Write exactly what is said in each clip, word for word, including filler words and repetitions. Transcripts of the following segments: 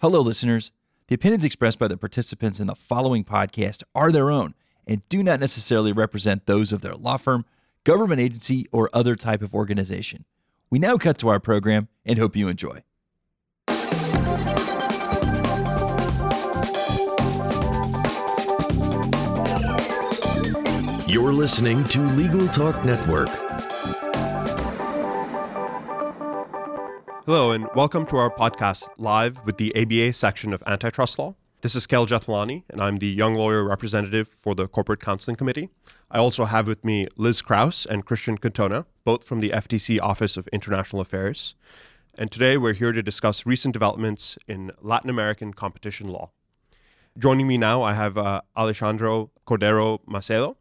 Hello, listeners. The opinions expressed by the participants in the following podcast are their own and do not necessarily represent those of their law firm, government agency, or other type of organization. We now cut to our program and hope you enjoy. You're listening to Legal Talk Network. Hello and welcome to our podcast live with the A B A section of Antitrust Law. This is Kale Jethmalani, and I'm the Young Lawyer Representative for the Corporate Counseling Committee. I also have with me Liz Krauss and Christian Katona, both from the F T C Office of International Affairs. And today we're here to discuss recent developments in Latin American competition law. Joining me now, I have uh, Alejandro Cordero Macedo,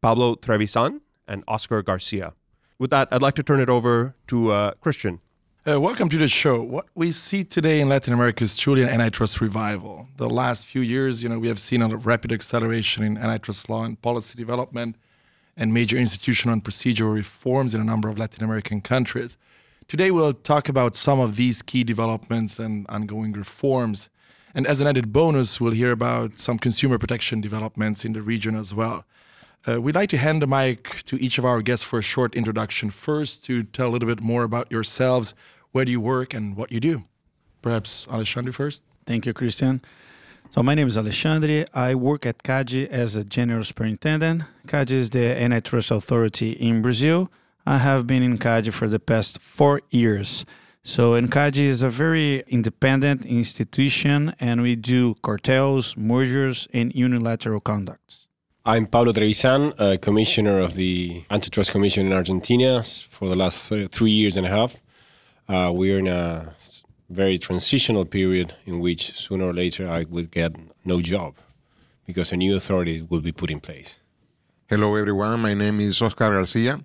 Pablo Trevisan, and Oscar Garcia. With that, I'd like to turn it over to uh, Christian. Uh, welcome to the show. What we see today in Latin America is truly an antitrust revival. The last few years, you know, we have seen a rapid acceleration in antitrust law and policy development and major institutional and procedural reforms in a number of Latin American countries. Today, we'll talk about some of these key developments and ongoing reforms. And as an added bonus, we'll hear about some consumer protection developments in the region as well. Uh, we'd like to hand the mic to each of our guests for a short introduction first to tell a little bit more about yourselves, where do you work and what you do. Perhaps Alexandre first. Thank you, Christian. So my name is Alexandre. I work at C A D E as a general superintendent. C A D E is the antitrust authority in Brazil. I have been in C A D E for the past four years. So C A D E is a very independent institution, and we do cartels, mergers, and unilateral conducts. I'm Pablo Trevisan, a commissioner of the Antitrust Commission in Argentina for the last th- three years and a half. Uh, we're in a very transitional period in which sooner or later I will get no job because a new authority will be put in place. Hello, everyone. My name is Oscar Garcia.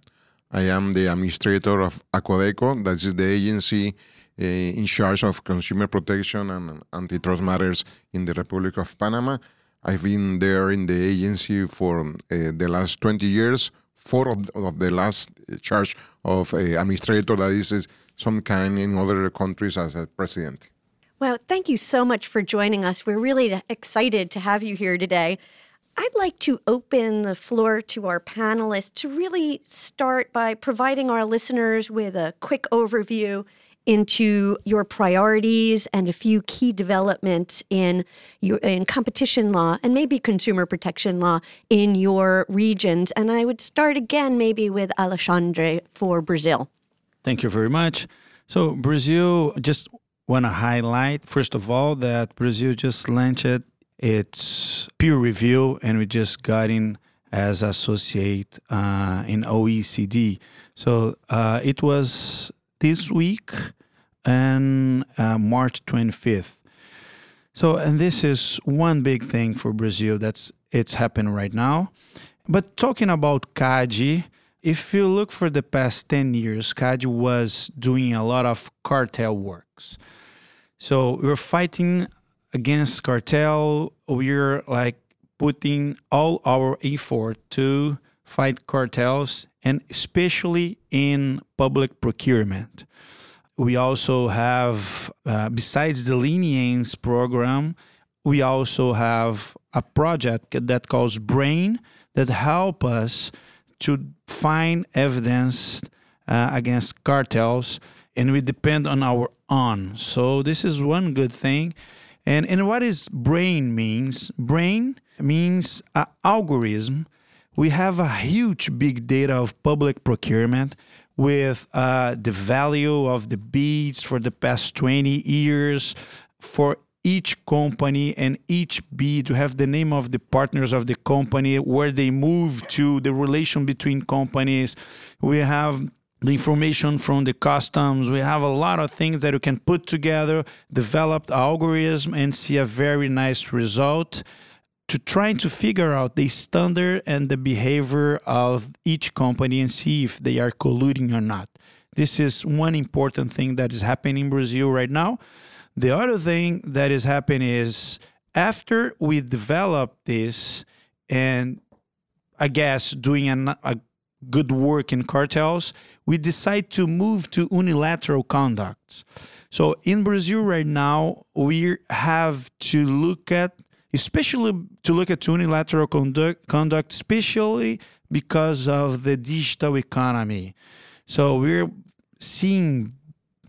I am the administrator of Acodeco. That is the agency uh, in charge of consumer protection and antitrust matters in the Republic of Panama. I've been there in the agency for uh, the last twenty years, four of, of the last charge of uh, administrator, that is, is some kind in other countries as a president. Well, thank you so much for joining us. We're really excited to have you here today. I'd like to open the floor to our panelists to really start by providing our listeners with a quick overview into your priorities and a few key developments in your, in competition law and maybe consumer protection law in your regions. And I would start again maybe with Alexandre for Brazil. Thank you very much. So Brazil, just want to highlight, first of all, that Brazil just launched its peer review and we just got in as associate uh, in O E C D. So uh, it was this week, and uh, March twenty-fifth. So, and this is one big thing for Brazil that's it's happening right now. But talking about C A D E, if you look for the past ten years, C A D E was doing a lot of cartel works. So we're fighting against cartel. We're like putting all our effort to fight cartels, and especially in public procurement. We also have, uh, besides the lenience program, we also have a project that calls BRAIN that help us to find evidence uh, against cartels, and we depend on our own. So this is one good thing. And, and what is BRAIN means? BRAIN means an algorithm. We have a huge big data of public procurement with uh, the value of the bids for the past twenty years for each company and each bid. We have the name of the partners of the company, where they move to, the relation between companies. We have the information from the customs. We have a lot of things that you can put together, develop the algorithm, and see a very nice result to try to figure out the standard and the behavior of each company and see if they are colluding or not. This is one important thing that is happening in Brazil right now. The other thing that is happening is after we develop this, and I guess doing an, a good work in cartels, we decide to move to unilateral conducts. So in Brazil right now, we have to look at, especially to look at unilateral conduct, conduct especially because of the digital economy. So we're seeing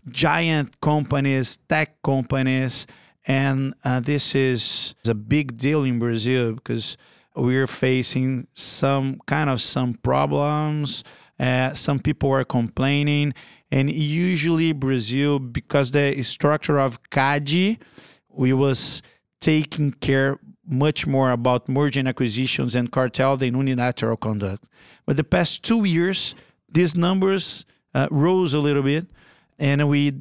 giant companies, tech companies, and uh, this is a big deal in Brazil because we're facing some kind of some problems. Uh, some people are complaining. And usually Brazil, because the structure of C A D E, we was taking care much more about merger and acquisitions and cartel than unilateral conduct. But the past two years, these numbers uh, rose a little bit, and we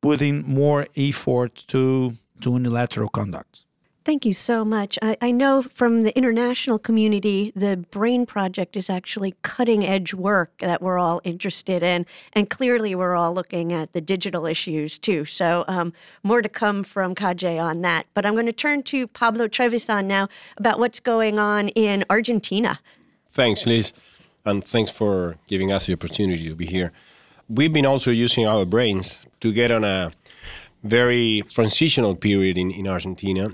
put in more effort to, to unilateral conduct. Thank you so much. I, I know from the international community, the BRAIN project is actually cutting-edge work that we're all interested in, and clearly we're all looking at the digital issues too. So um, more to come from C A D E on that. But I'm going to turn to Pablo Trevisan now about what's going on in Argentina. Thanks, Liz, and thanks for giving us the opportunity to be here. We've been also using our brains to get on a very transitional period in, in Argentina.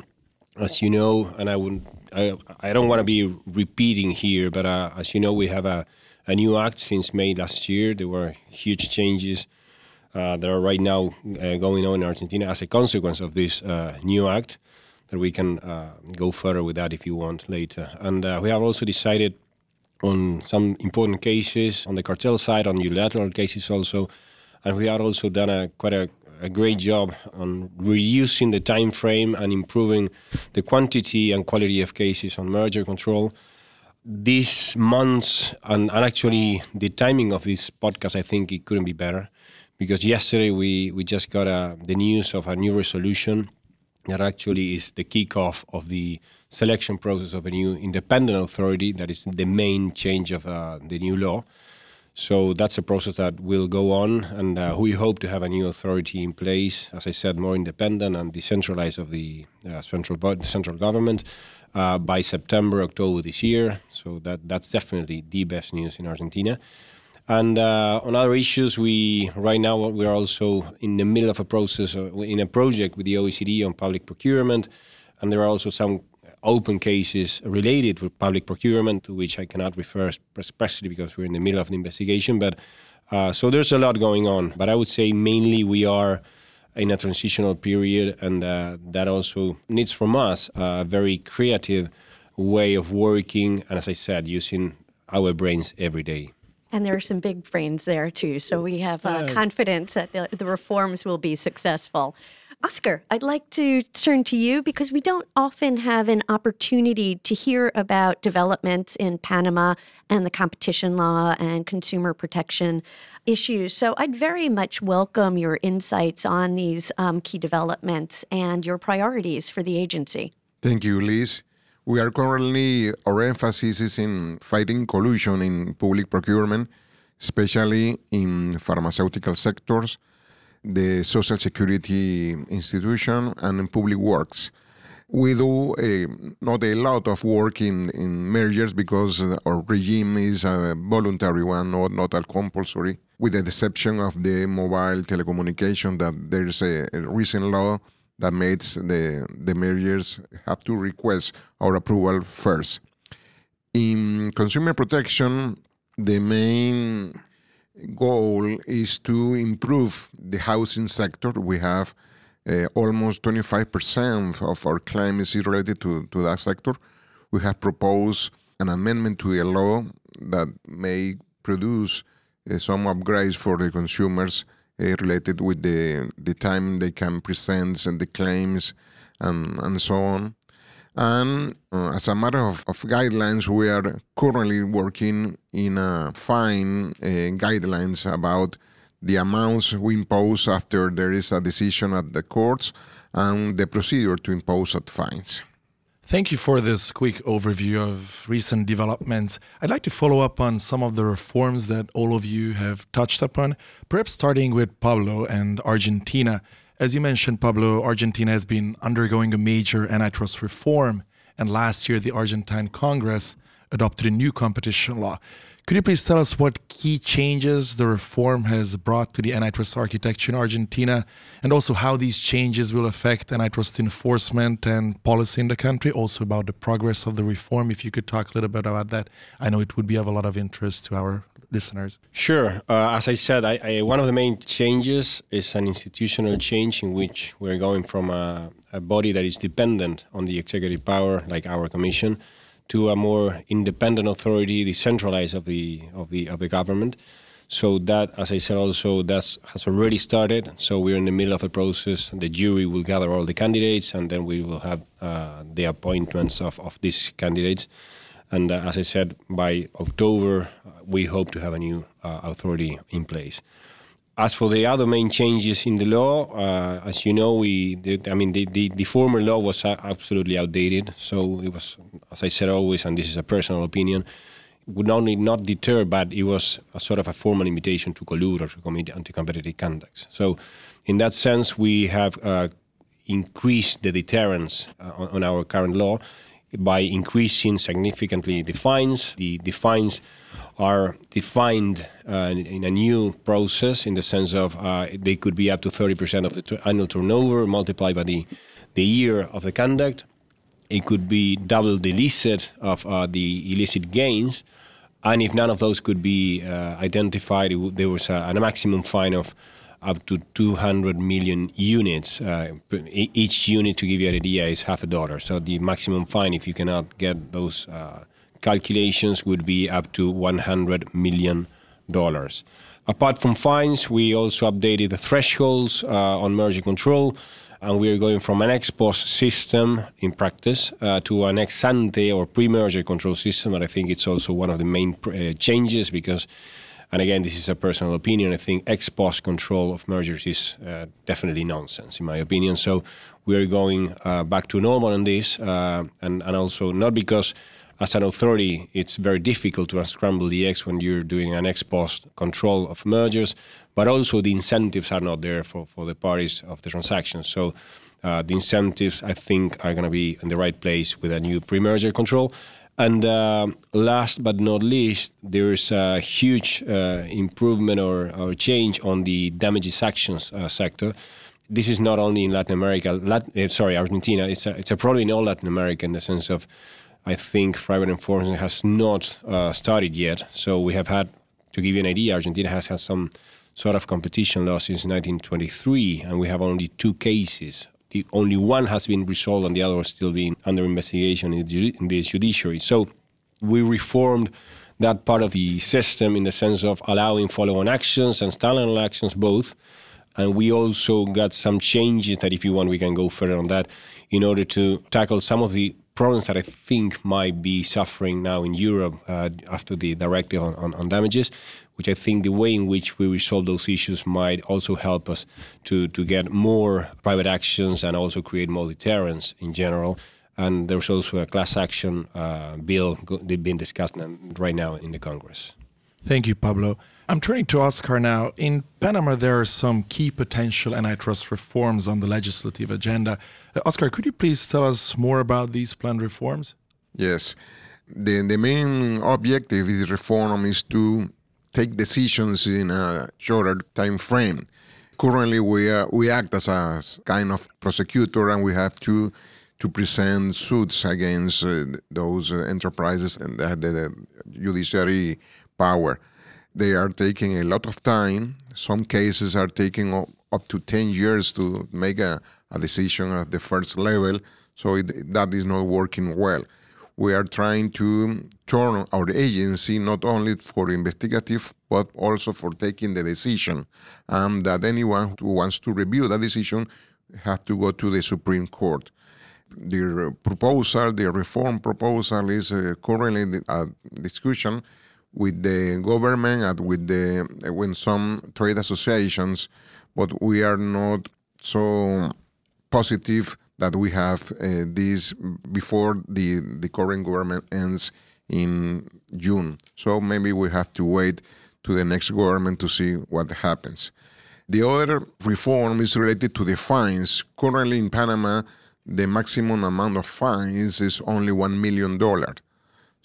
As you know, and I would, I, I don't want to be repeating here, but uh, as you know, we have a, a new act since May last year. There were huge changes uh, that are right now uh, going on in Argentina as a consequence of this uh, new act, that we can uh, go further with that if you want later. And uh, we have also decided on some important cases on the cartel side, on unilateral cases also, and we have also done a quite a a great job on reducing the time frame and improving the quantity and quality of cases on merger control. These months, and, and actually the timing of this podcast, I think it couldn't be better, because yesterday we, we just got a, the news of a new resolution that actually is the kickoff of the selection process of a new independent authority. That is the main change of uh, the new law. So that's a process that will go on, and uh, we hope to have a new authority in place, as I said, more independent and decentralized of the uh, central bo- central government uh, by September, October this year. So that that's definitely the best news in Argentina. And uh, on other issues, we right now we are also in the middle of a process, uh, in a project with the O E C D on public procurement, and there are also some open cases related with public procurement, to which I cannot refer especially because we're in the middle of the investigation. But uh, so there's a lot going on. But I would say mainly we are in a transitional period, and uh, that also needs from us a very creative way of working. And as I said, using our brains every day. And there are some big brains there too. So we have uh, uh, confidence that the, the reforms will be successful. Oscar, I'd like to turn to you because we don't often have an opportunity to hear about developments in Panama and the competition law and consumer protection issues. So I'd very much welcome your insights on these um, key developments and your priorities for the agency. Thank you, Liz. We are currently, our emphasis is in fighting collusion in public procurement, especially in pharmaceutical sectors, the Social Security institution, and in public works. We do a, not a lot of work in, in mergers because our regime is a voluntary one, not, not a compulsory, with the exception of the mobile telecommunication, that there's a, a recent law that makes the, the mergers have to request our approval first. In consumer protection, the main goal is to improve the housing sector. We have uh, almost twenty-five percent of our claims is related to, to that sector. We have proposed an amendment to a law that may produce uh, some upgrades for the consumers uh, related with the, the time they can present and the claims and, and so on. And uh, as a matter of, of guidelines, we are currently working in a fine uh, guidelines about the amounts we impose after there is a decision at the courts and the procedure to impose at fines. Thank you for this quick overview of recent developments. I'd like to follow up on some of the reforms that all of you have touched upon, perhaps starting with Pablo and Argentina. As you mentioned, Pablo, Argentina has been undergoing a major antitrust reform, and last year the Argentine Congress adopted a new competition law. Could you please tell us what key changes the reform has brought to the antitrust architecture in Argentina, and also how these changes will affect antitrust enforcement and policy in the country? Also about the progress of the reform, if you could talk a little bit about that. I know it would be of a lot of interest to our listeners. Sure. Uh, as I said, I, I, one of the main changes is an institutional change in which we're going from a, a body that is dependent on the executive power, like our commission, to a more independent authority, decentralized of the of the of the government. So that, as I said, also that has already started. So we're in the middle of a process. The jury will gather all the candidates, and then we will have uh, the appointments of, of these candidates. And uh, as I said, by October, uh, we hope to have a new uh, authority in place. As for the other main changes in the law, uh, as you know, we did, I mean, the, the, the former law was absolutely outdated. So it was, as I said always, and this is a personal opinion, would only not deter, but it was a sort of a formal invitation to collude or to commit anti-competitive conducts. So in that sense, we have uh, increased the deterrence uh, on, on our current law by increasing significantly the fines. The, the fines are defined uh, in a new process in the sense of uh, they could be up to thirty percent of the t- annual turnover multiplied by the, the year of the conduct. It could be double the illicit of uh, the illicit gains. And if none of those could be uh, identified, it w- there was a, a maximum fine of up to two hundred million units. Uh, each unit, to give you an idea, is half a dollar. So the maximum fine, if you cannot get those uh, calculations, would be up to one hundred million dollars. Apart from fines, we also updated the thresholds uh, on merger control, and we are going from an ex post system in practice uh, to an ex ante or pre-merger control system, and I think it's also one of the main pr- uh, changes because, and again, this is a personal opinion, I think ex post control of mergers is uh, definitely nonsense, in my opinion. So we are going uh, back to normal on this, uh, and, and also not because as an authority it's very difficult to unscramble the eggs when you're doing an ex post control of mergers, but also the incentives are not there for, for the parties of the transaction. So uh, the incentives, I think, are going to be in the right place with a new pre-merger control. And uh, last but not least, there is a huge uh, improvement or, or change on the damages actions uh, sector. This is not only in Latin America, Latin, sorry, Argentina. It's a, it's a problem in all Latin America in the sense of, I think, private enforcement has not uh, started yet. So we have had, to give you an idea, Argentina has had some sort of competition law since nineteen twenty-three, and we have only two cases. The only one has been resolved and the other is still being under investigation in the, in the judiciary. So we reformed that part of the system in the sense of allowing follow-on actions and standalone actions both. And we also got some changes that, if you want, we can go further on that in order to tackle some of the problems that I think might be suffering now in Europe uh, after the directive on, on, on damages, which I think the way in which we resolve those issues might also help us to, to get more private actions and also create more deterrence in general. And there's also a class action uh, bill go- being discussed right now in the Congress. Thank you, Pablo. I'm turning to Oscar now. In Panama, there are some key potential antitrust reforms on the legislative agenda. Uh, Oscar, could you please tell us more about these planned reforms? Yes. The, the main objective of the reform is to take decisions in a shorter time frame. Currently, we are, we act as a kind of prosecutor, and we have to to present suits against uh, those uh, enterprises and uh, the, the judiciary power. They are taking a lot of time. Some cases are taking up to ten years to make a, a decision at the first level, so it, that is not working well. We are trying to turn our agency not only for investigative, but also for taking the decision, and um, that anyone who wants to review that decision have to go to the Supreme Court. The proposal, the reform proposal is uh, currently a discussion with the government and with, the, with some trade associations, but we are not so positive that we have uh, this before the, the current government ends in June. So maybe we have to wait to the next government to see what happens. The other reform is related to the fines. Currently in Panama, the maximum amount of fines is only one million dollars.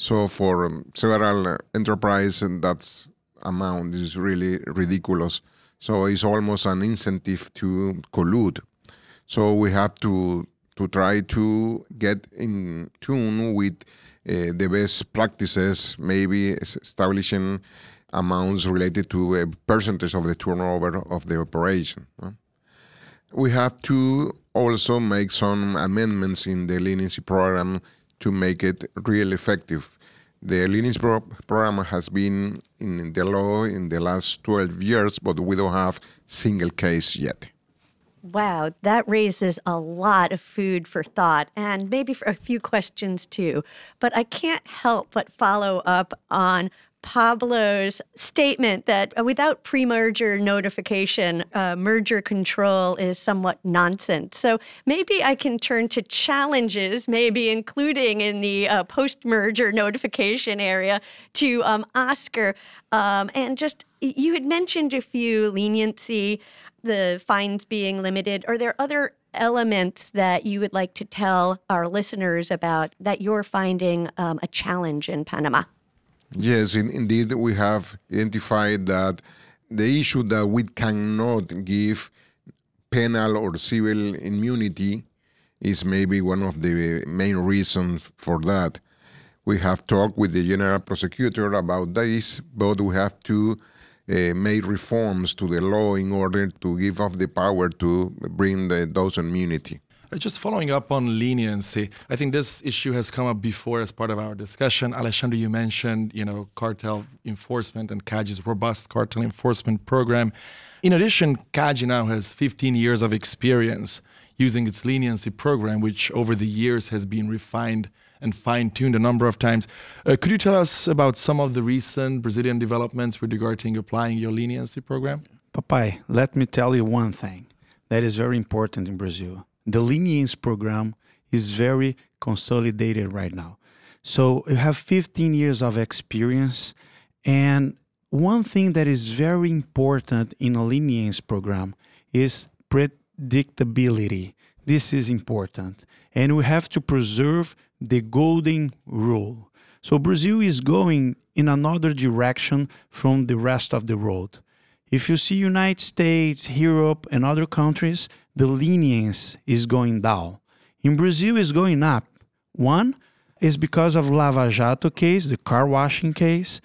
So for um, several uh, enterprise, and that's amount is really ridiculous. So it's almost an incentive to collude. So we have to to try to get in tune with uh, the best practices, maybe establishing amounts related to a percentage of the turnover of the operation. We have to also make some amendments in the leniency program to make it really effective. The leniency pro- program has been in the law in the last twelve years, but we don't have single case yet. Wow, that raises a lot of food for thought and maybe for a few questions too. But I can't help but follow up on Pablo's statement that without pre-merger notification, uh, merger control is somewhat nonsense. So maybe I can turn to challenges, maybe including in the uh, post-merger notification area, to um, Oscar. Um, and just, you had mentioned a few, leniency, the fines being limited. Are there other elements that you would like to tell our listeners about that you're finding um, a challenge in Panama? Yes, in, indeed, we have identified that the issue that we cannot give penal or civil immunity is maybe one of the main reasons for that. We have talked with the general prosecutor about this, but we have to uh, make reforms to the law in order to give up the power to bring the, those immunity. Just following up on leniency, I think this issue has come up before as part of our discussion. Alejandro, you mentioned, you know, cartel enforcement and CADE's robust cartel enforcement program. In addition, CADE now has fifteen years of experience using its leniency program, which over the years has been refined and fine-tuned a number of times. Uh, could you tell us about some of the recent Brazilian developments regarding applying your leniency program? Papai, let me tell you one thing that is very important in Brazil. The lenience program is very consolidated right now. So you have fifteen years of experience. And one thing that is very important in a lenience program is predictability. This is important. And we have to preserve the golden rule. So Brazil is going in another direction from the rest of the world. If you see United States, Europe, and other countries, the lenience is going down. In Brazil, it's going up. One is because of Lava Jato case, the car washing case.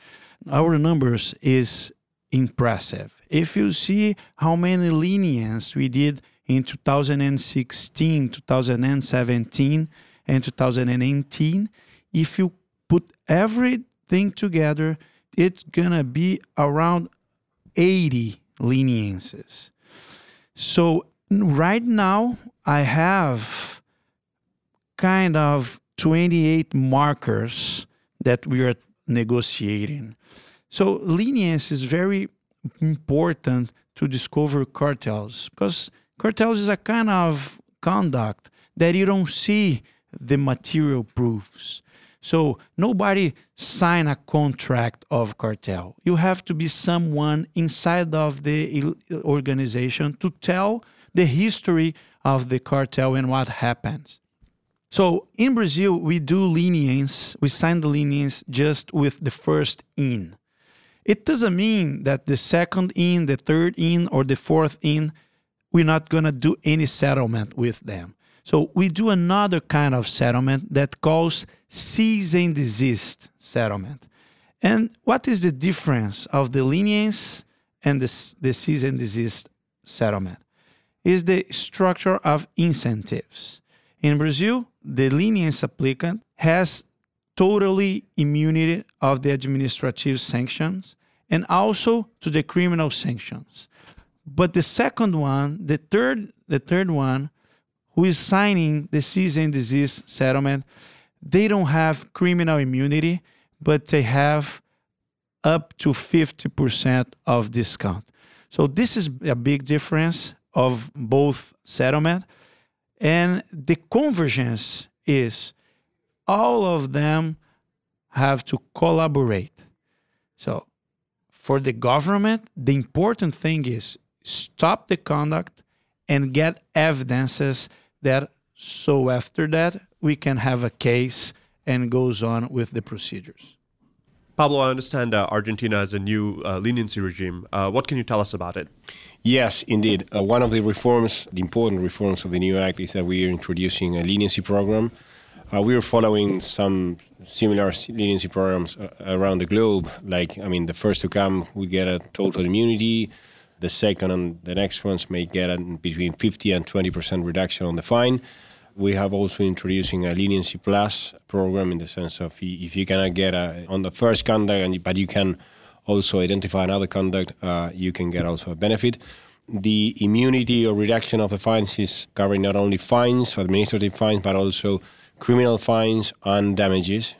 Our numbers is impressive. If you see how many lenience we did in two thousand sixteen, two thousand seventeen, and two thousand eighteen, if you put everything together, it's gonna be around eighty leniences. So right now I have kind of twenty-eight markers that we are negotiating. So lenience is very important to discover cartels, because cartels is a kind of conduct that you don't see the material proofs. So nobody sign a contract of cartel. You have to be someone inside of the organization to tell the history of the cartel and what happens. So in Brazil, we do lenience. We sign the lenience just with the first in. It doesn't mean that the second in, the third in, or the fourth in, we're not going to do any settlement with them. So we do another kind of settlement that calls cease and desist settlement. And what is the difference of the lenience and the, the cease and desist settlement? Is the structure of incentives. In Brazil, the lenience applicant has totally immunity of the administrative sanctions and also to the criminal sanctions. But the second one, the third, the third one, who is signing the cease and desist settlement, they don't have criminal immunity, but they have up to fifty percent of discount. So this is a big difference of both settlement. And the convergence is all of them have to collaborate. So for the government, the important thing is stop the conduct and get evidences that, so after that, we can have a case and goes on with the procedures. Pablo, I understand uh, Argentina has a new uh, leniency regime. Uh, what can you tell us about it? Yes, indeed. Uh, one of the reforms, the important reforms of the new act, is that we are introducing a leniency program. Uh, we are following some similar leniency programs uh, around the globe. Like, I mean, the first to come will get a total immunity. The second and the next ones may get a, between fifty and twenty percent reduction on the fine. We have also introducing a Leniency Plus program in the sense of if you cannot get a, on the first conduct, but you can also identify another conduct, uh, you can get also a benefit. The immunity or reduction of the fines is covering not only fines, administrative fines, but also criminal fines and damages.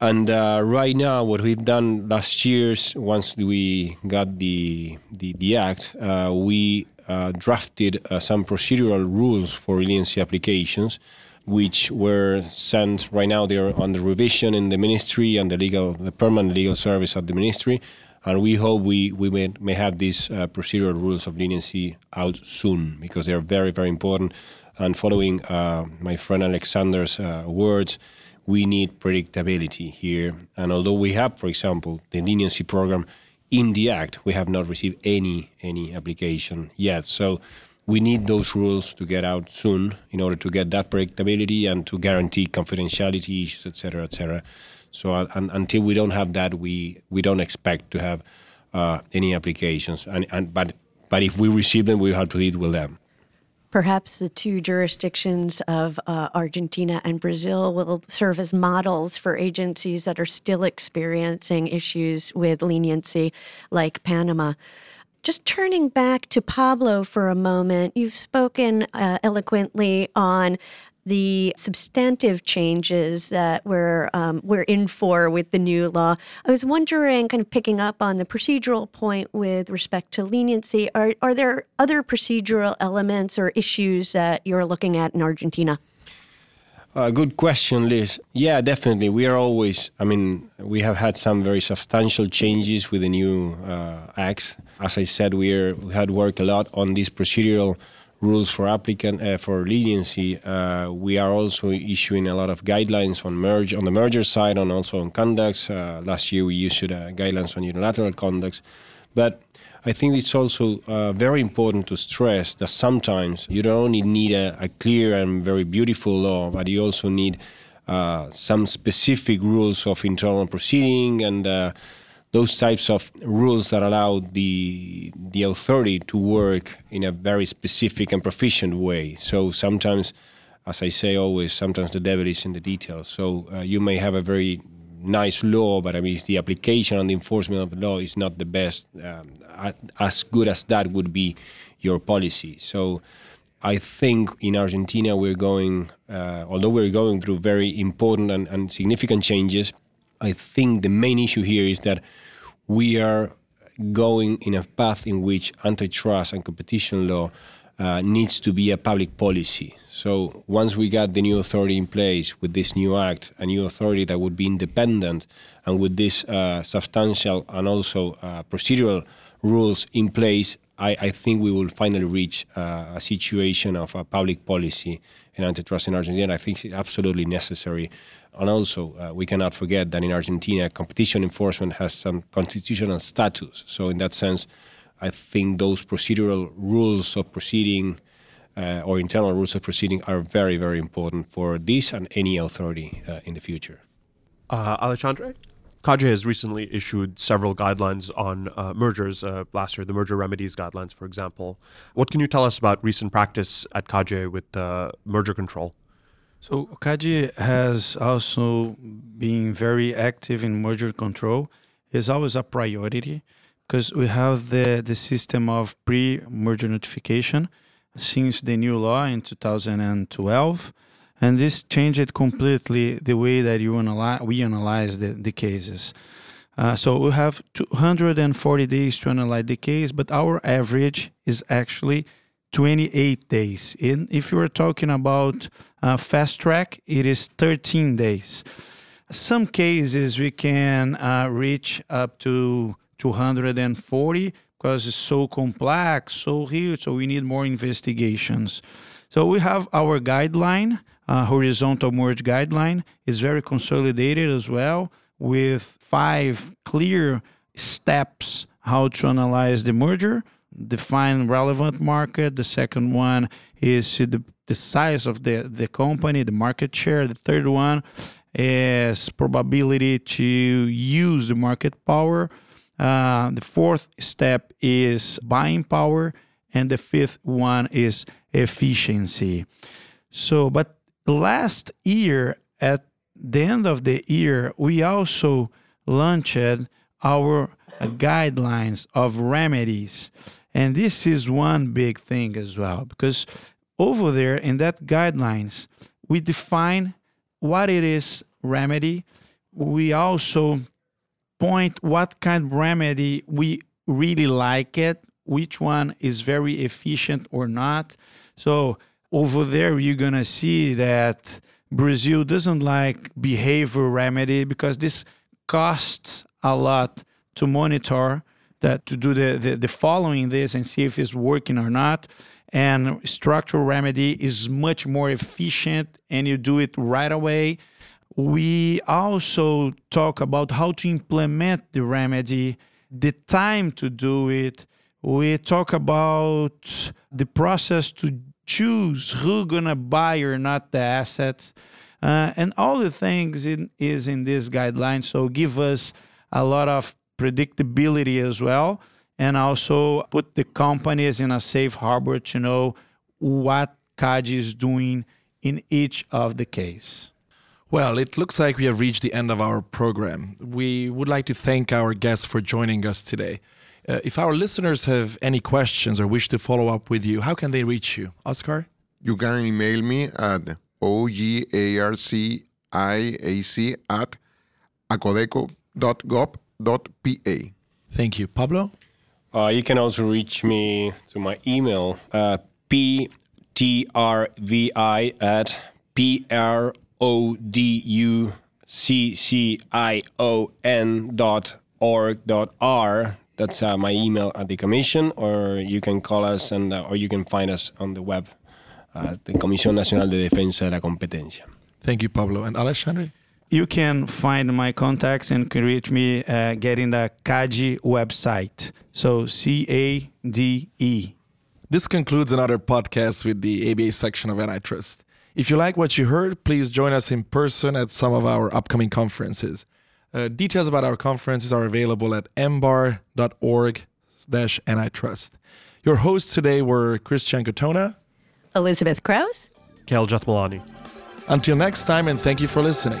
And uh, right now, what we've done last year, once we got the, the, the act, uh, we... Uh, drafted uh, some procedural rules for leniency applications, which were sent right now. They are under revision in the ministry and the legal, the permanent legal service at the ministry, and we hope we we may, may have these uh, procedural rules of leniency out soon because they are very very important. And following uh, my friend Alexander's uh, words, we need predictability here. And although we have, for example, the leniency program in the act, we have not received any any application yet. So we need those rules to get out soon in order to get that predictability and to guarantee confidentiality issues, et cetera, et cetera. So uh, and, until we don't have that, we, we don't expect to have uh, any applications. And, and but but if we receive them, we have to deal with them. Perhaps the two jurisdictions of uh, Argentina and Brazil will serve as models for agencies that are still experiencing issues with leniency, like Panama. Just turning back to Pablo for a moment, you've spoken uh, eloquently on the substantive changes that we're, um, we're in for with the new law. I was wondering, kind of picking up on the procedural point with respect to leniency, are, are there other procedural elements or issues that you're looking at in Argentina? Uh, good question, Liz. Yeah, definitely. We are always, I mean, we have had some very substantial changes with the new uh, acts. As I said, we, are, we had worked a lot on these procedural rules for applicant uh, for leniency. Uh, we are also issuing a lot of guidelines on merge on the merger side, and also on conducts. Uh, last year we issued uh, guidelines on unilateral conducts. But I think it's also uh, very important to stress that sometimes you don't only need a, a clear and very beautiful law, but you also need uh, some specific rules of internal proceeding and uh, those types of rules that allow the the authority to work in a very specific and proficient way. So sometimes, as I say always, sometimes the devil is in the details. So uh, you may have a very nice law, but I mean, if the application and the enforcement of the law is not the best, um, as good as that would be your policy. So I think in Argentina we're going, uh, although we're going through very important and, and significant changes, I think the main issue here is that we are going in a path in which antitrust and competition law uh, needs to be a public policy. So once we got the new authority in place with this new act, a new authority that would be independent, and with this uh, substantial and also uh, procedural rules in place, I, I think we will finally reach uh, a situation of a public policy in antitrust in Argentina. I think it's absolutely necessary. And also, uh, we cannot forget that in Argentina, competition enforcement has some constitutional status. So in that sense, I think those procedural rules of proceeding uh, or internal rules of proceeding are very, very important for this and any authority uh, in the future. Uh, Alejandro? CADE has recently issued several guidelines on uh, mergers, uh, last year, the merger remedies guidelines, for example. What can you tell us about recent practice at CADE with uh, merger control? So CADE has also been very active in merger control. It's always a priority because we have the, the system of pre-merger notification since the new law in two thousand twelve. And this changed completely the way that you analyze, we analyze the, the cases. Uh, so we have two hundred forty days to analyze the case, but our average is actually twenty-eight days. And if you are talking about uh, fast track, it is thirteen days. Some cases we can uh, reach up to two hundred forty because it's so complex, so huge, so we need more investigations. So we have our guideline, uh, horizontal merge guideline. It's very consolidated as well, with five clear steps how to analyze the merger, define relevant market. The second one is the, the size of the, the company, the market share. The third one is probability to use the market power. Uh, the fourth step is buying power. And the fifth one is efficiency. So, but last year, at the end of the year, we also launched our guidelines of remedies. And this is one big thing as well, because over there in that guidelines, we define what it is remedy. We also point what kind of remedy we really like it, which one is very efficient or not. So over there, you're going to see that Brazil doesn't like behavior remedy because this costs a lot to monitor, that to do the, the, the following this and see if it's working or not. And structural remedy is much more efficient and you do it right away. We also talk about how to implement the remedy, the time to do it. We talk about the process to choose who's going to buy or not the assets. Uh, and all the things in, is in this guideline. So give us a lot of predictability as well. And also put the companies in a safe harbor to know what C A D E is doing in each of the case. Well, it looks like we have reached the end of our program. We would like to thank our guests for joining us today. Uh, if our listeners have any questions or wish to follow up with you, how can they reach you? Oscar? You can email me at ogarciac at acodeco dot gov dot p a. Thank you. Pablo? Uh, you can also reach me to my email, uh, ptrvi at p-r-o-d-u-c-c-i-o-n dot org dot r. That's uh, my email at the Commission, or you can call us, and uh, or you can find us on the web uh, at the Comisión Nacional de Defensa de la Competencia. Thank you, Pablo. And Alejandro? You can find my contacts and can reach me uh, getting the C A D E website. So C A D E. This concludes another podcast with the A B A section of Antitrust. If you like what you heard, please join us in person at some of our upcoming conferences. Uh, details about our conferences are available at m bar dot org slash antitrust. Your hosts today were Christian Katona, Elizabeth Krauss, Kale Jethmalani. Until next time, and thank you for listening.